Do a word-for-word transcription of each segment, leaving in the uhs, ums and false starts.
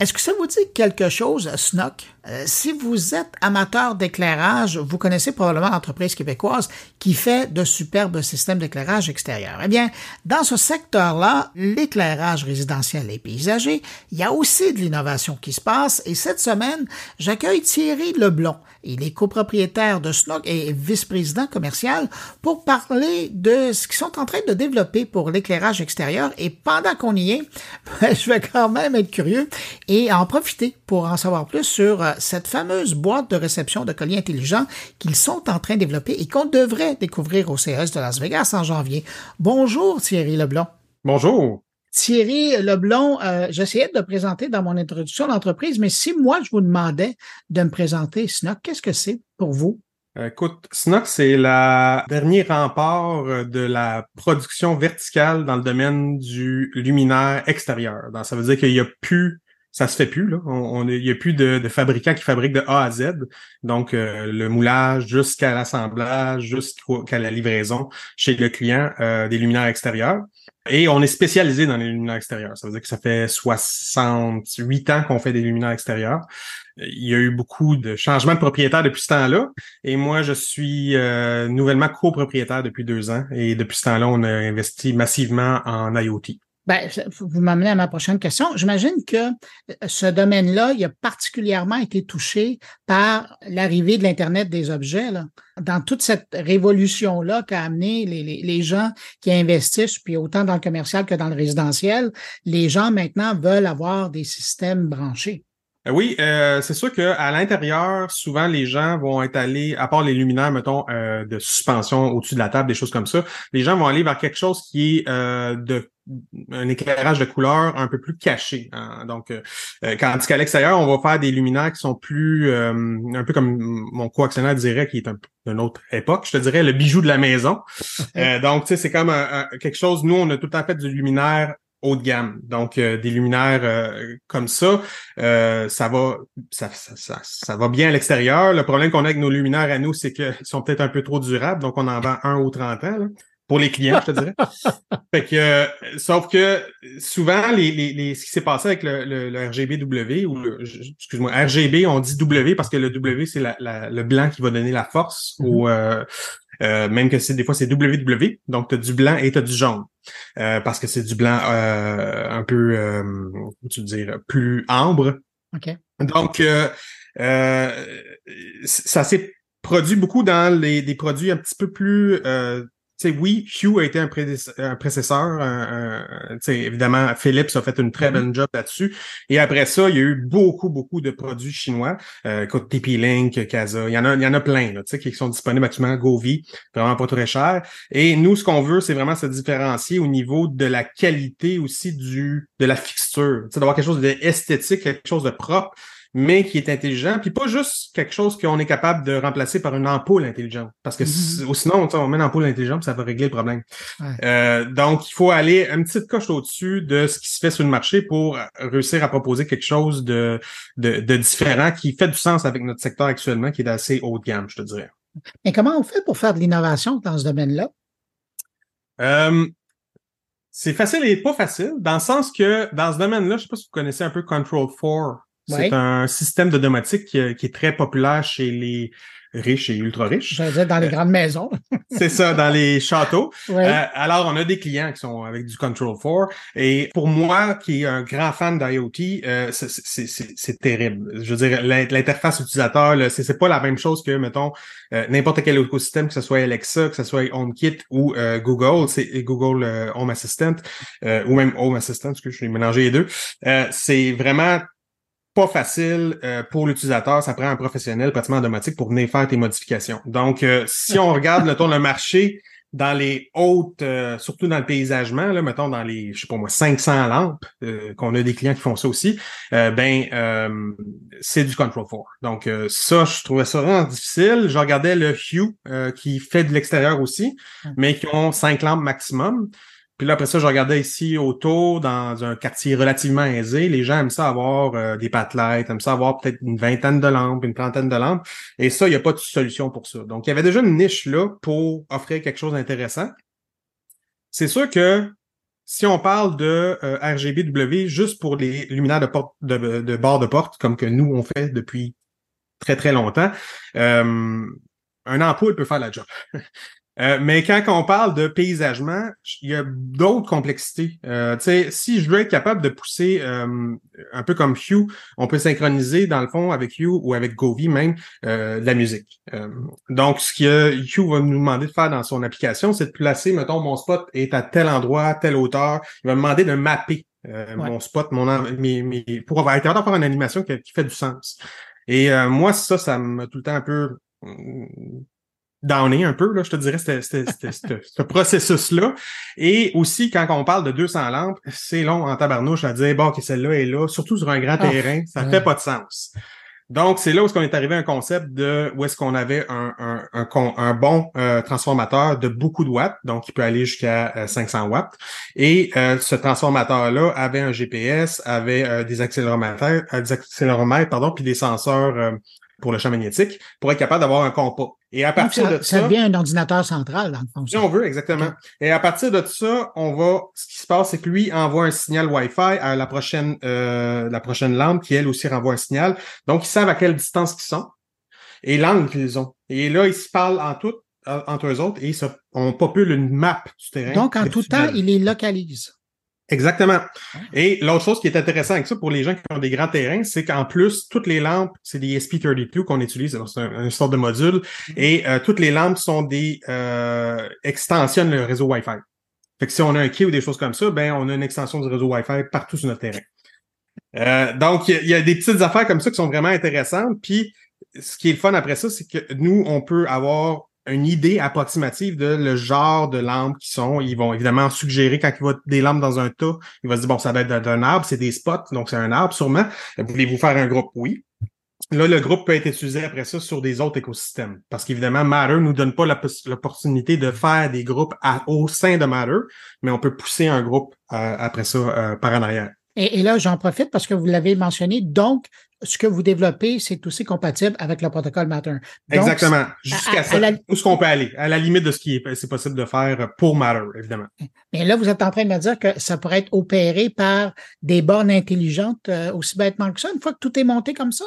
Est-ce que ça vous dit quelque chose, Snoc? Euh, si vous êtes amateur d'éclairage, vous connaissez probablement l'entreprise québécoise qui fait de superbes systèmes d'éclairage extérieur. Eh bien, dans ce secteur-là, l'éclairage résidentiel et paysager, il y a aussi de l'innovation qui se passe. Et cette semaine, j'accueille Thierry Leblond. Il est copropriétaire de Snoc et vice-président commercial pour parler de ce qu'ils sont en train de développer pour l'éclairage extérieur. Et pendant qu'on y est, je vais quand même être curieux et en profiter pour en savoir plus sur cette fameuse boîte de réception de colis intelligents qu'ils sont en train de développer et qu'on devrait découvrir au C E S de Las Vegas en janvier. Bonjour Thierry Leblond. Bonjour. Thierry Leblond, euh, j'essayais de le présenter dans mon introduction à l'entreprise, mais si moi je vous demandais de me présenter Snoc, qu'est-ce que c'est pour vous? Écoute, Snoc, c'est le dernier rempart de la production verticale dans le domaine du luminaire extérieur. Donc, ça veut dire qu'il n'y a plus... Ça se fait plus, là. On, on, il n'y a plus de, de fabricants qui fabriquent de A à Z. Donc, euh, le moulage jusqu'à l'assemblage, jusqu'à la livraison chez le client euh, des luminaires extérieurs. Et on est spécialisé dans les luminaires extérieurs. Ça veut dire que ça fait soixante-huit ans qu'on fait des luminaires extérieurs. Il y a eu beaucoup de changements de propriétaires depuis ce temps-là. Et moi, je suis euh, nouvellement copropriétaire depuis deux ans. Et depuis ce temps-là, on a investi massivement en IoT. Bien, vous m'amenez à ma prochaine question. J'imagine que ce domaine-là, il a particulièrement été touché par l'arrivée de l'Internet des objets, là. Dans toute cette révolution-là qu'a amené les, les, les gens qui investissent, puis autant dans le commercial que dans le résidentiel, les gens maintenant veulent avoir des systèmes branchés. Oui, euh, c'est sûr qu'à l'intérieur, souvent, les gens vont être allés, à part les luminaires, mettons, euh, de suspension au-dessus de la table, des choses comme ça, les gens vont aller vers quelque chose qui est euh, de un éclairage de couleur un peu plus caché. Hein. Donc, euh, quand qu'à l'extérieur, on va faire des luminaires qui sont plus, euh, un peu comme mon co-actionnaire dirait, qui est un peu d'une autre époque, je te dirais, le bijou de la maison. euh, donc, tu sais, c'est comme un, un, quelque chose, nous, on a tout le temps fait du luminaire haut de gamme. Donc, euh, des luminaires euh, comme ça, euh, ça va ça, ça, ça, ça va bien à l'extérieur. Le problème qu'on a avec nos luminaires à nous, c'est qu'ils sont peut-être un peu trop durables, donc on en vend un aux trente ans, là. Pour les clients, je te dirais. Fait que, euh, sauf que souvent, les, les, les, ce qui s'est passé avec le, le, le R G B W, ou le, excuse-moi, R G B, on dit W parce que le W, c'est la, la, le blanc qui va donner la force, mm-hmm. au, euh, euh, même que c'est des fois, c'est W W, donc tu as du blanc et tu as du jaune. Euh, parce que c'est du blanc euh, un peu, euh, tu veux dire, plus ambre. OK. Donc, euh, euh, ça s'est produit beaucoup dans les, des produits un petit peu plus... Euh, Tu sais, oui, Hue a été un, pré- un précesseur. Un, un, tu sais, évidemment, Philips a fait une très bonne job là-dessus. Et après ça, il y a eu beaucoup, beaucoup de produits chinois. Euh, écoute, T P-Link, Casa, il y en a, il y en a plein, là, tu sais, qui sont disponibles actuellement. Govee, vraiment pas très cher. Et nous, ce qu'on veut, c'est vraiment se différencier au niveau de la qualité aussi du, de la fixture. Tu sais, d'avoir quelque chose d'esthétique, quelque chose de propre, mais qui est intelligent, puis pas juste quelque chose qu'on est capable de remplacer par une ampoule intelligente. Parce que mm-hmm. sinon, on met une ampoule intelligente, ça va régler le problème. Ouais. Euh, donc, il faut aller une petite coche au-dessus de ce qui se fait sur le marché pour réussir à proposer quelque chose de, de, de différent qui fait du sens avec notre secteur actuellement, qui est assez haut de gamme, je te dirais. Mais comment on fait pour faire de l'innovation dans ce domaine-là? Euh, c'est facile et pas facile, dans le sens que, dans ce domaine-là, je sais pas si vous connaissez un peu Control four. C'est oui. un système de domotique qui, qui est très populaire chez les riches et ultra-riches. Je veux dire, dans les grandes maisons. C'est ça, dans les châteaux. Oui. Euh, alors, on a des clients qui sont avec du Control four. Et pour moi, qui est un grand fan d'IoT, euh, c'est, c'est, c'est, c'est terrible. Je veux dire, l'interface utilisateur, là, c'est, c'est pas la même chose que, mettons, euh, n'importe quel écosystème, que ce soit Alexa, que ce soit HomeKit ou euh, Google, c'est Google euh, Home Assistant, euh, ou même Home Assistant, parce que je vais mélanger les deux. Euh, c'est vraiment... pas facile euh, pour l'utilisateur, ça prend un professionnel pratiquement en domotique pour venir faire tes modifications. Donc, euh, si on regarde, mettons, le marché dans les hautes, euh, surtout dans le paysagement, là, mettons dans les, je sais pas moi, cinq cents lampes, euh, qu'on a des clients qui font ça aussi, euh, ben, euh, c'est du Control four. Donc, euh, ça, je trouvais ça vraiment difficile. Je regardais le Hue euh, qui fait de l'extérieur aussi, mais qui ont cinq lampes maximum. Puis là, après ça, je regardais ici autour, dans un quartier relativement aisé, les gens aiment ça avoir euh, des patelettes, aiment ça avoir peut-être une vingtaine de lampes, une trentaine de lampes, et ça, il n'y a pas de solution pour ça. Donc, il y avait déjà une niche là pour offrir quelque chose d'intéressant. C'est sûr que Si on parle de euh, R G B W juste pour les luminaires de porte de, de bord de porte, comme que nous, on fait depuis très, très longtemps, euh, un ampoule peut faire la job. euh, mais quand on parle de paysagement, il y a d'autres complexités. Euh, tu sais, si je veux être capable de pousser euh, un peu comme Hue, on peut synchroniser dans le fond avec Hue ou avec Govee même euh, de la musique. Euh, donc, ce que Hue va nous demander de faire dans son application, c'est de placer, mettons, mon spot est à tel endroit, à telle hauteur. Il va me demander de mapper euh, ouais. mon spot, mon mes, mes, pour avoir été capable de faire une animation qui, qui fait du sens. Et euh, moi, ça, ça m'a tout le temps un peu downé un peu, là, je te dirais, c'était, c'était, c'était, c'était ce processus-là. Et aussi, quand on parle de deux cents lampes, c'est long en tabarnouche à dire, bon, que okay, celle-là est là, surtout sur un grand oh, terrain, ça ouais. fait pas de sens. Donc, c'est là où on est arrivé à un concept de où est-ce qu'on avait un, un, un, un bon euh, transformateur de beaucoup de watts, donc il peut aller jusqu'à euh, cinq cents watts. Et euh, ce transformateur-là avait un G P S, avait euh, des accéléromètres, euh, des accéléromètres, pardon, puis des senseurs euh, pour le champ magnétique, pour être capable d'avoir un compas. Et à partir ça, de ça... Ça devient un ordinateur central, dans le fond. Si on veut, exactement. Et à partir de ça, on va... Ce qui se passe, c'est que lui envoie un signal Wi-Fi à la prochaine euh, la prochaine lampe, qui, elle aussi, renvoie un signal. Donc, ils savent à quelle distance qu'ils sont et l'angle qu'ils ont. Et là, ils se parlent en tout, entre eux autres, et ça, on popule une map du terrain. Donc, en tout temps, il les localise. Exactement. Et l'autre chose qui est intéressante avec ça pour les gens qui ont des grands terrains, c'est qu'en plus, toutes les lampes, c'est des E S P trente-deux qu'on utilise, c'est un, une sorte de module, et euh, toutes les lampes sont des euh, extensionnent le réseau Wi-Fi. Fait que si on a un quai ou des choses comme ça, ben on a une extension du réseau Wi-Fi partout sur notre terrain. Euh, donc, il y, y a des petites affaires comme ça qui sont vraiment intéressantes, puis ce qui est le fun après ça, c'est que nous, on peut avoir une idée approximative de le genre de lampes qui sont. Ils vont évidemment suggérer quand il va des lampes dans un tas, il va se dire, bon, ça va être d'un arbre, c'est des spots, donc c'est un arbre sûrement. Voulez-vous faire un groupe? Oui. Là, le groupe peut être utilisé après ça sur des autres écosystèmes. Parce qu'évidemment, Matter nous donne pas l'opportunité de faire des groupes à, au sein de Matter, mais on peut pousser un groupe euh, après ça euh, par en arrière. Et, et là, j'en profite parce que vous l'avez mentionné. Donc, ce que vous développez, c'est aussi compatible avec le protocole Matter. Donc, exactement. Jusqu'à ça, la... où ce qu'on peut aller, à la limite de ce qui est, c'est possible de faire pour Matter, évidemment. Mais là, vous êtes en train de me dire que ça pourrait être opéré par des bornes intelligentes euh, aussi bêtement que ça, une fois que tout est monté comme ça?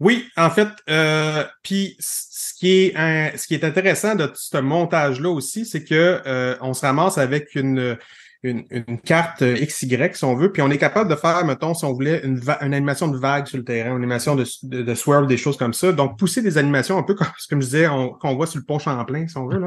Oui, en fait, euh, puis ce qui est un, ce qui est intéressant de ce montage-là aussi, c'est que euh, on se ramasse avec une Une, une carte X Y, si on veut, puis on est capable de faire, mettons, si on voulait, une, va- une animation de vague sur le terrain, une animation de, de, de swirl, des choses comme ça. Donc, pousser des animations un peu comme, comme je disais, on, qu'on voit sur le pont Champlain, si on veut, là.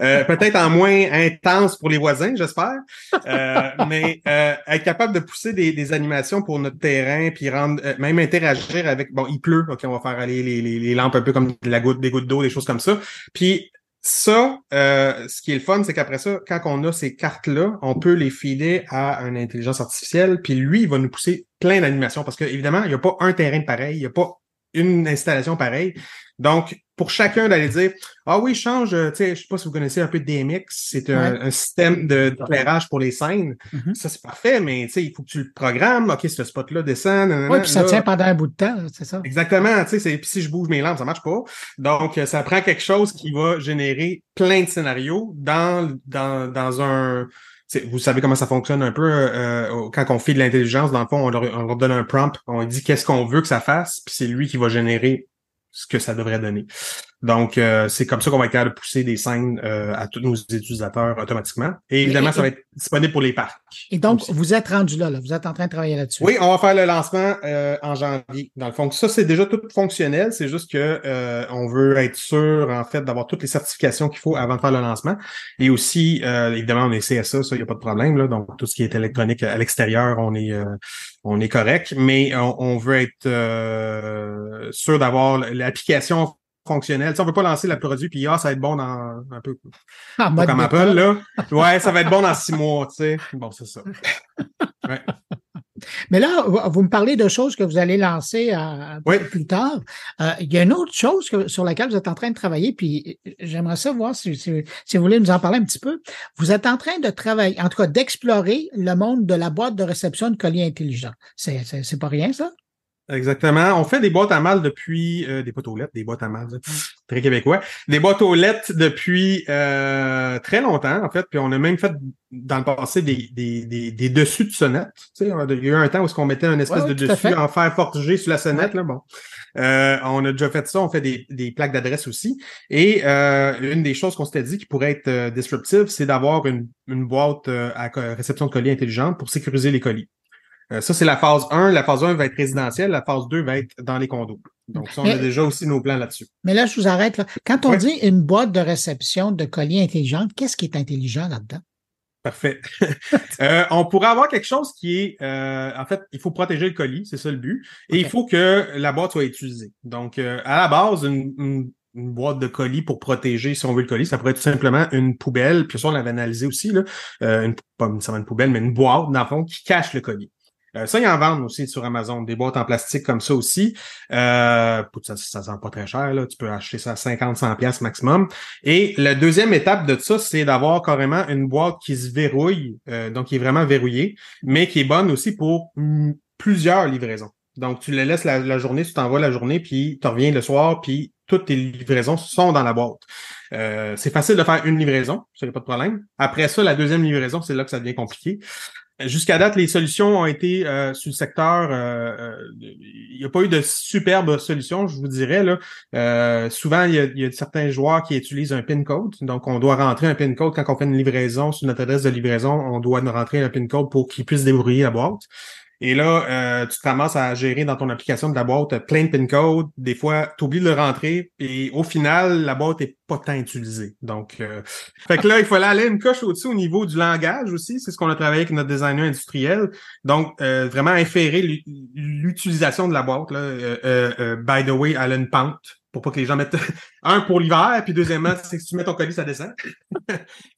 Euh, peut-être en moins intense pour les voisins, j'espère, euh, mais euh, être capable de pousser des, des animations pour notre terrain, puis rendre euh, même interagir avec, bon, il pleut, OK, on va faire aller les, les, les lampes un peu comme de la goutte, des gouttes d'eau, des choses comme ça. Puis, ça, euh, ce qui est le fun, c'est qu'après ça, quand on a ces cartes-là, on peut les filer à une intelligence artificielle, puis lui, il va nous pousser plein d'animations, parce que évidemment, il n'y a pas un terrain pareil, il n'y a pas une installation pareille. Donc, pour chacun d'aller dire, ah oui, change, tu sais, je sais pas si vous connaissez un peu D M X, c'est un, ouais. un système de, d'éclairage pour les scènes. Mm-hmm. Ça, c'est parfait, mais tu sais, il faut que tu le programmes. OK, ce spot-là descend. Oui, puis ça là. Tient pendant un bout de temps, c'est ça? Exactement, tu sais, puis si je bouge mes lampes, ça marche pas. Donc, ça prend quelque chose qui va générer plein de scénarios dans, dans, dans un... C'est, vous savez comment ça fonctionne un peu euh, quand on fait de l'intelligence, dans le fond, on leur, on leur donne un prompt, on dit qu'est-ce qu'on veut que ça fasse, puis c'est lui qui va générer ce que ça devrait donner. Donc, euh, c'est comme ça qu'on va être capable de pousser des scènes euh, à tous nos utilisateurs automatiquement. Et évidemment, et, et, ça va être disponible pour les parcs. Et donc, aussi. Vous êtes rendu là, là, vous êtes en train de travailler là-dessus. Oui, on va faire le lancement euh, en janvier. Dans le fond, ça, c'est déjà tout fonctionnel. C'est juste que euh, on veut être sûr, en fait, d'avoir toutes les certifications qu'il faut avant de faire le lancement. Et aussi, euh, évidemment, on est C S A, ça, il n'y a pas de problème, là. Donc, tout ce qui est électronique à l'extérieur, on est... Euh, On est correct, mais on, on veut être euh, sûr d'avoir l'application fonctionnelle. Tu sais, on veut pas lancer le produit puis ah, ça va être bon dans un peu ah, pas comme Apple, là. Ouais, ça va être bon dans six mois, tu sais. Bon, c'est ça. Ouais. Mais là, vous me parlez de choses que vous allez lancer euh, oui. plus tard. Euh, il y a une autre chose que, sur laquelle vous êtes en train de travailler, puis j'aimerais ça voir si, si, si vous voulez nous en parler un petit peu. Vous êtes en train de travailler, en tout cas d'explorer le monde de la boîte de réception de colis intelligent. C'est, c'est, c'est pas rien, ça? Exactement. On fait des boîtes à mal depuis... Euh, des boîtes aux lettres, des boîtes à mal, très québécois. Des boîtes aux lettres depuis euh, très longtemps, en fait. Puis on a même fait, dans le passé, des, des, des, des dessus de sonnettes. Tu sais, on a eu un temps où on mettait une espèce ouais, de dessus en fer forgé sur la sonnette. Ouais. Là, bon. Euh, on a déjà fait ça. On fait des, des plaques d'adresse aussi. Et euh, une des choses qu'on s'était dit qui pourrait être euh, disruptive, c'est d'avoir une, une boîte euh, à réception de colis intelligente pour sécuriser les colis. Euh, ça, c'est la phase un. La phase un va être résidentielle. La phase deux va être dans les condos. Donc, ça, on mais, a déjà aussi nos plans là-dessus. Mais là, je vous arrête. Là. Quand on ouais. dit une boîte de réception de colis intelligente, qu'est-ce qui est intelligent là-dedans? Parfait. euh, on pourrait avoir quelque chose qui est... Euh, en fait, il faut protéger le colis. C'est ça le but. Et okay. il faut que la boîte soit utilisée. Donc, euh, à la base, une, une une boîte de colis pour protéger, si on veut, le colis. Ça pourrait être tout simplement une poubelle. Puis ça, on l'avait analysé aussi. Là, euh, une, pas nécessairement une poubelle, mais une boîte, dans le fond, qui cache le colis. Euh, ça, ils en vendent aussi sur Amazon, des boîtes en plastique comme ça aussi. Euh, ça, ça sent pas très cher, là. Tu peux acheter ça à cinquante à cent dollars maximum. Et la deuxième étape de ça, c'est d'avoir carrément une boîte qui se verrouille, euh, donc qui est vraiment verrouillée, mais qui est bonne aussi pour mm, plusieurs livraisons. Donc, tu les laisses la, la journée, tu t'en vas la journée, puis tu reviens le soir, puis toutes tes livraisons sont dans la boîte. Euh, c'est facile de faire une livraison, ça n'a pas de problème. Après ça, la deuxième livraison, c'est là que ça devient compliqué. Jusqu'à date, les solutions ont été euh, sur le secteur. Euh, euh, il n'y a pas eu de superbes solutions, je vous dirais. Là, euh, souvent, il y, a, il y a certains joueurs qui utilisent un pin code. Donc, on doit rentrer un pin code quand on fait une livraison sur notre adresse de livraison. On doit rentrer un pin code pour qu'ils puissent débrouiller la boîte. Et là, euh, tu te ramasses à gérer dans ton application de la boîte plein de pin codes. Des fois, tu oublies de le rentrer et au final, la boîte est pas tant utilisée. Donc, euh, fait que là, il fallait aller une coche au-dessus au niveau du langage aussi. C'est ce qu'on a travaillé avec notre designer industriel. Donc, euh, vraiment inférer l'utilisation de la boîte. Là. Euh, euh, euh, by the way, elle a une pente. Pour pas que les gens mettent un pour l'hiver, puis deuxièmement, c'est que si tu mets ton colis, ça descend.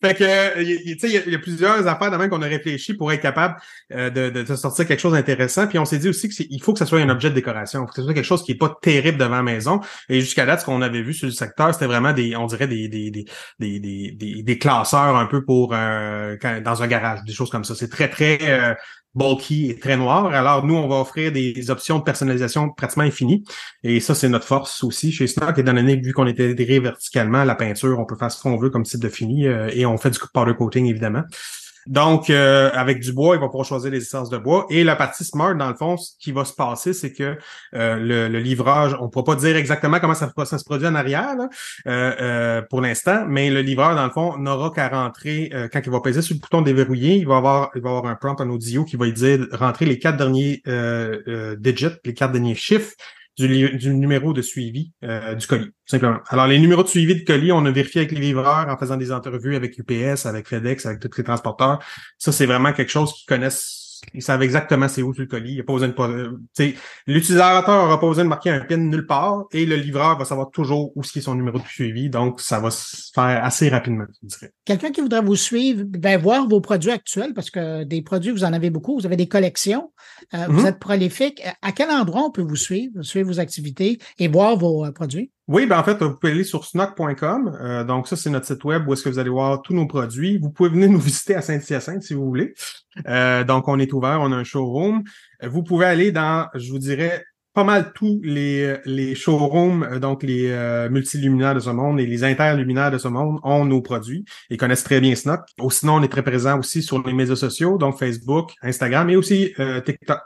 Fait que, tu sais, il y, y a plusieurs affaires de même qu'on a réfléchi pour être capable euh, de, de sortir quelque chose d'intéressant. Puis on s'est dit aussi qu'il faut que ça soit un objet de décoration. Il faut que ça soit quelque chose qui est pas terrible devant la maison. Et jusqu'à date, ce qu'on avait vu sur le secteur, c'était vraiment des, on dirait des des des des des, des, des classeurs un peu pour euh, quand, dans un garage, des choses comme ça. C'est très très euh, bulky et très noir. Alors, nous, on va offrir des options de personnalisation pratiquement infinies. Et ça, c'est notre force aussi chez Snoc. Étant donné que, vu qu'on est intégré verticalement à la peinture, on peut faire ce qu'on veut comme type de fini. Euh, et on fait du powder coating, évidemment. Donc, euh, avec du bois, il va pouvoir choisir les essences de bois. Et la partie smart, dans le fond, ce qui va se passer, c'est que euh, le, le livrage, on ne pourra pas dire exactement comment ça, ça se produit en arrière là, euh, euh, pour l'instant, mais le livreur, dans le fond, n'aura qu'à rentrer, euh, quand il va peser sur le bouton déverrouiller, il va avoir il va avoir un prompt en audio qui va lui dire rentrer les quatre derniers euh, euh, digits, les quatre derniers chiffres du, du numéro de suivi euh, du colis, tout simplement. Alors, les numéros de suivi de colis, on a vérifié avec les livreurs en faisant des entrevues avec U P S, avec FedEx, avec tous les transporteurs. Ça, c'est vraiment quelque chose qu'ils connaissent. Ils savent exactement c'est où sur le colis. Il n'y a pas besoin de... T'sais, l'utilisateur n'aura pas besoin de marquer un pin nulle part et le livreur va savoir toujours où est son numéro de suivi. Donc, ça va se faire assez rapidement, je dirais. Quelqu'un qui voudrait vous suivre, ben, voir vos produits actuels, parce que des produits, vous en avez beaucoup. Vous avez des collections. Euh, vous mm-hmm. êtes prolifique. À quel endroit on peut vous suivre, suivre vos activités et voir vos euh, produits? Oui, ben en fait, vous pouvez aller sur snoc point com. Euh, donc, ça, c'est notre site web où est-ce que vous allez voir tous nos produits. Vous pouvez venir nous visiter à Saint-Hyacinthe si vous voulez. Euh, donc, on est ouvert, on a un showroom. Vous pouvez aller dans, je vous dirais, pas mal tous les les showrooms, donc les euh, multiluminaires de ce monde et les interluminaires de ce monde ont nos produits et connaissent très bien Snoc. Oh, sinon, on est très présent aussi sur les médias sociaux, donc Facebook, Instagram et aussi euh, TikTok.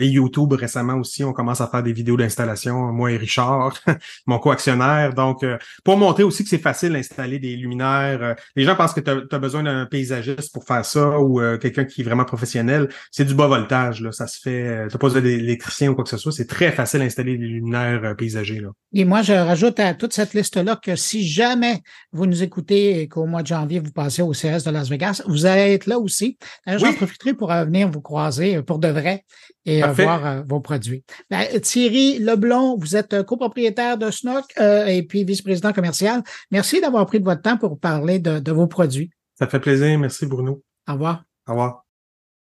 Et YouTube, récemment aussi, on commence à faire des vidéos d'installation, moi et Richard, mon co-actionnaire. Donc, euh, pour montrer aussi que c'est facile d'installer des luminaires. Euh, les gens pensent que tu as besoin d'un paysagiste pour faire ça ou euh, quelqu'un qui est vraiment professionnel. C'est du bas voltage, là. Ça se fait... Euh, t'as pas besoin d'électricien ou quoi que ce soit. C'est très facile d'installer des luminaires euh, paysagers, là. Et moi, je rajoute à toute cette liste-là que si jamais vous nous écoutez et qu'au mois de janvier, vous passez au C E S de Las Vegas, vous allez être là aussi. Alors, j'en oui. profiterai pour euh, venir vous croiser euh, pour de vrai. Et euh, voir euh, vos produits. Ben, Thierry Leblond, vous êtes euh, copropriétaire de Snoc euh, et puis vice-président commercial. Merci d'avoir pris de votre temps pour parler de, de vos produits. Ça fait plaisir. Merci, Bruno. Au revoir. Au revoir.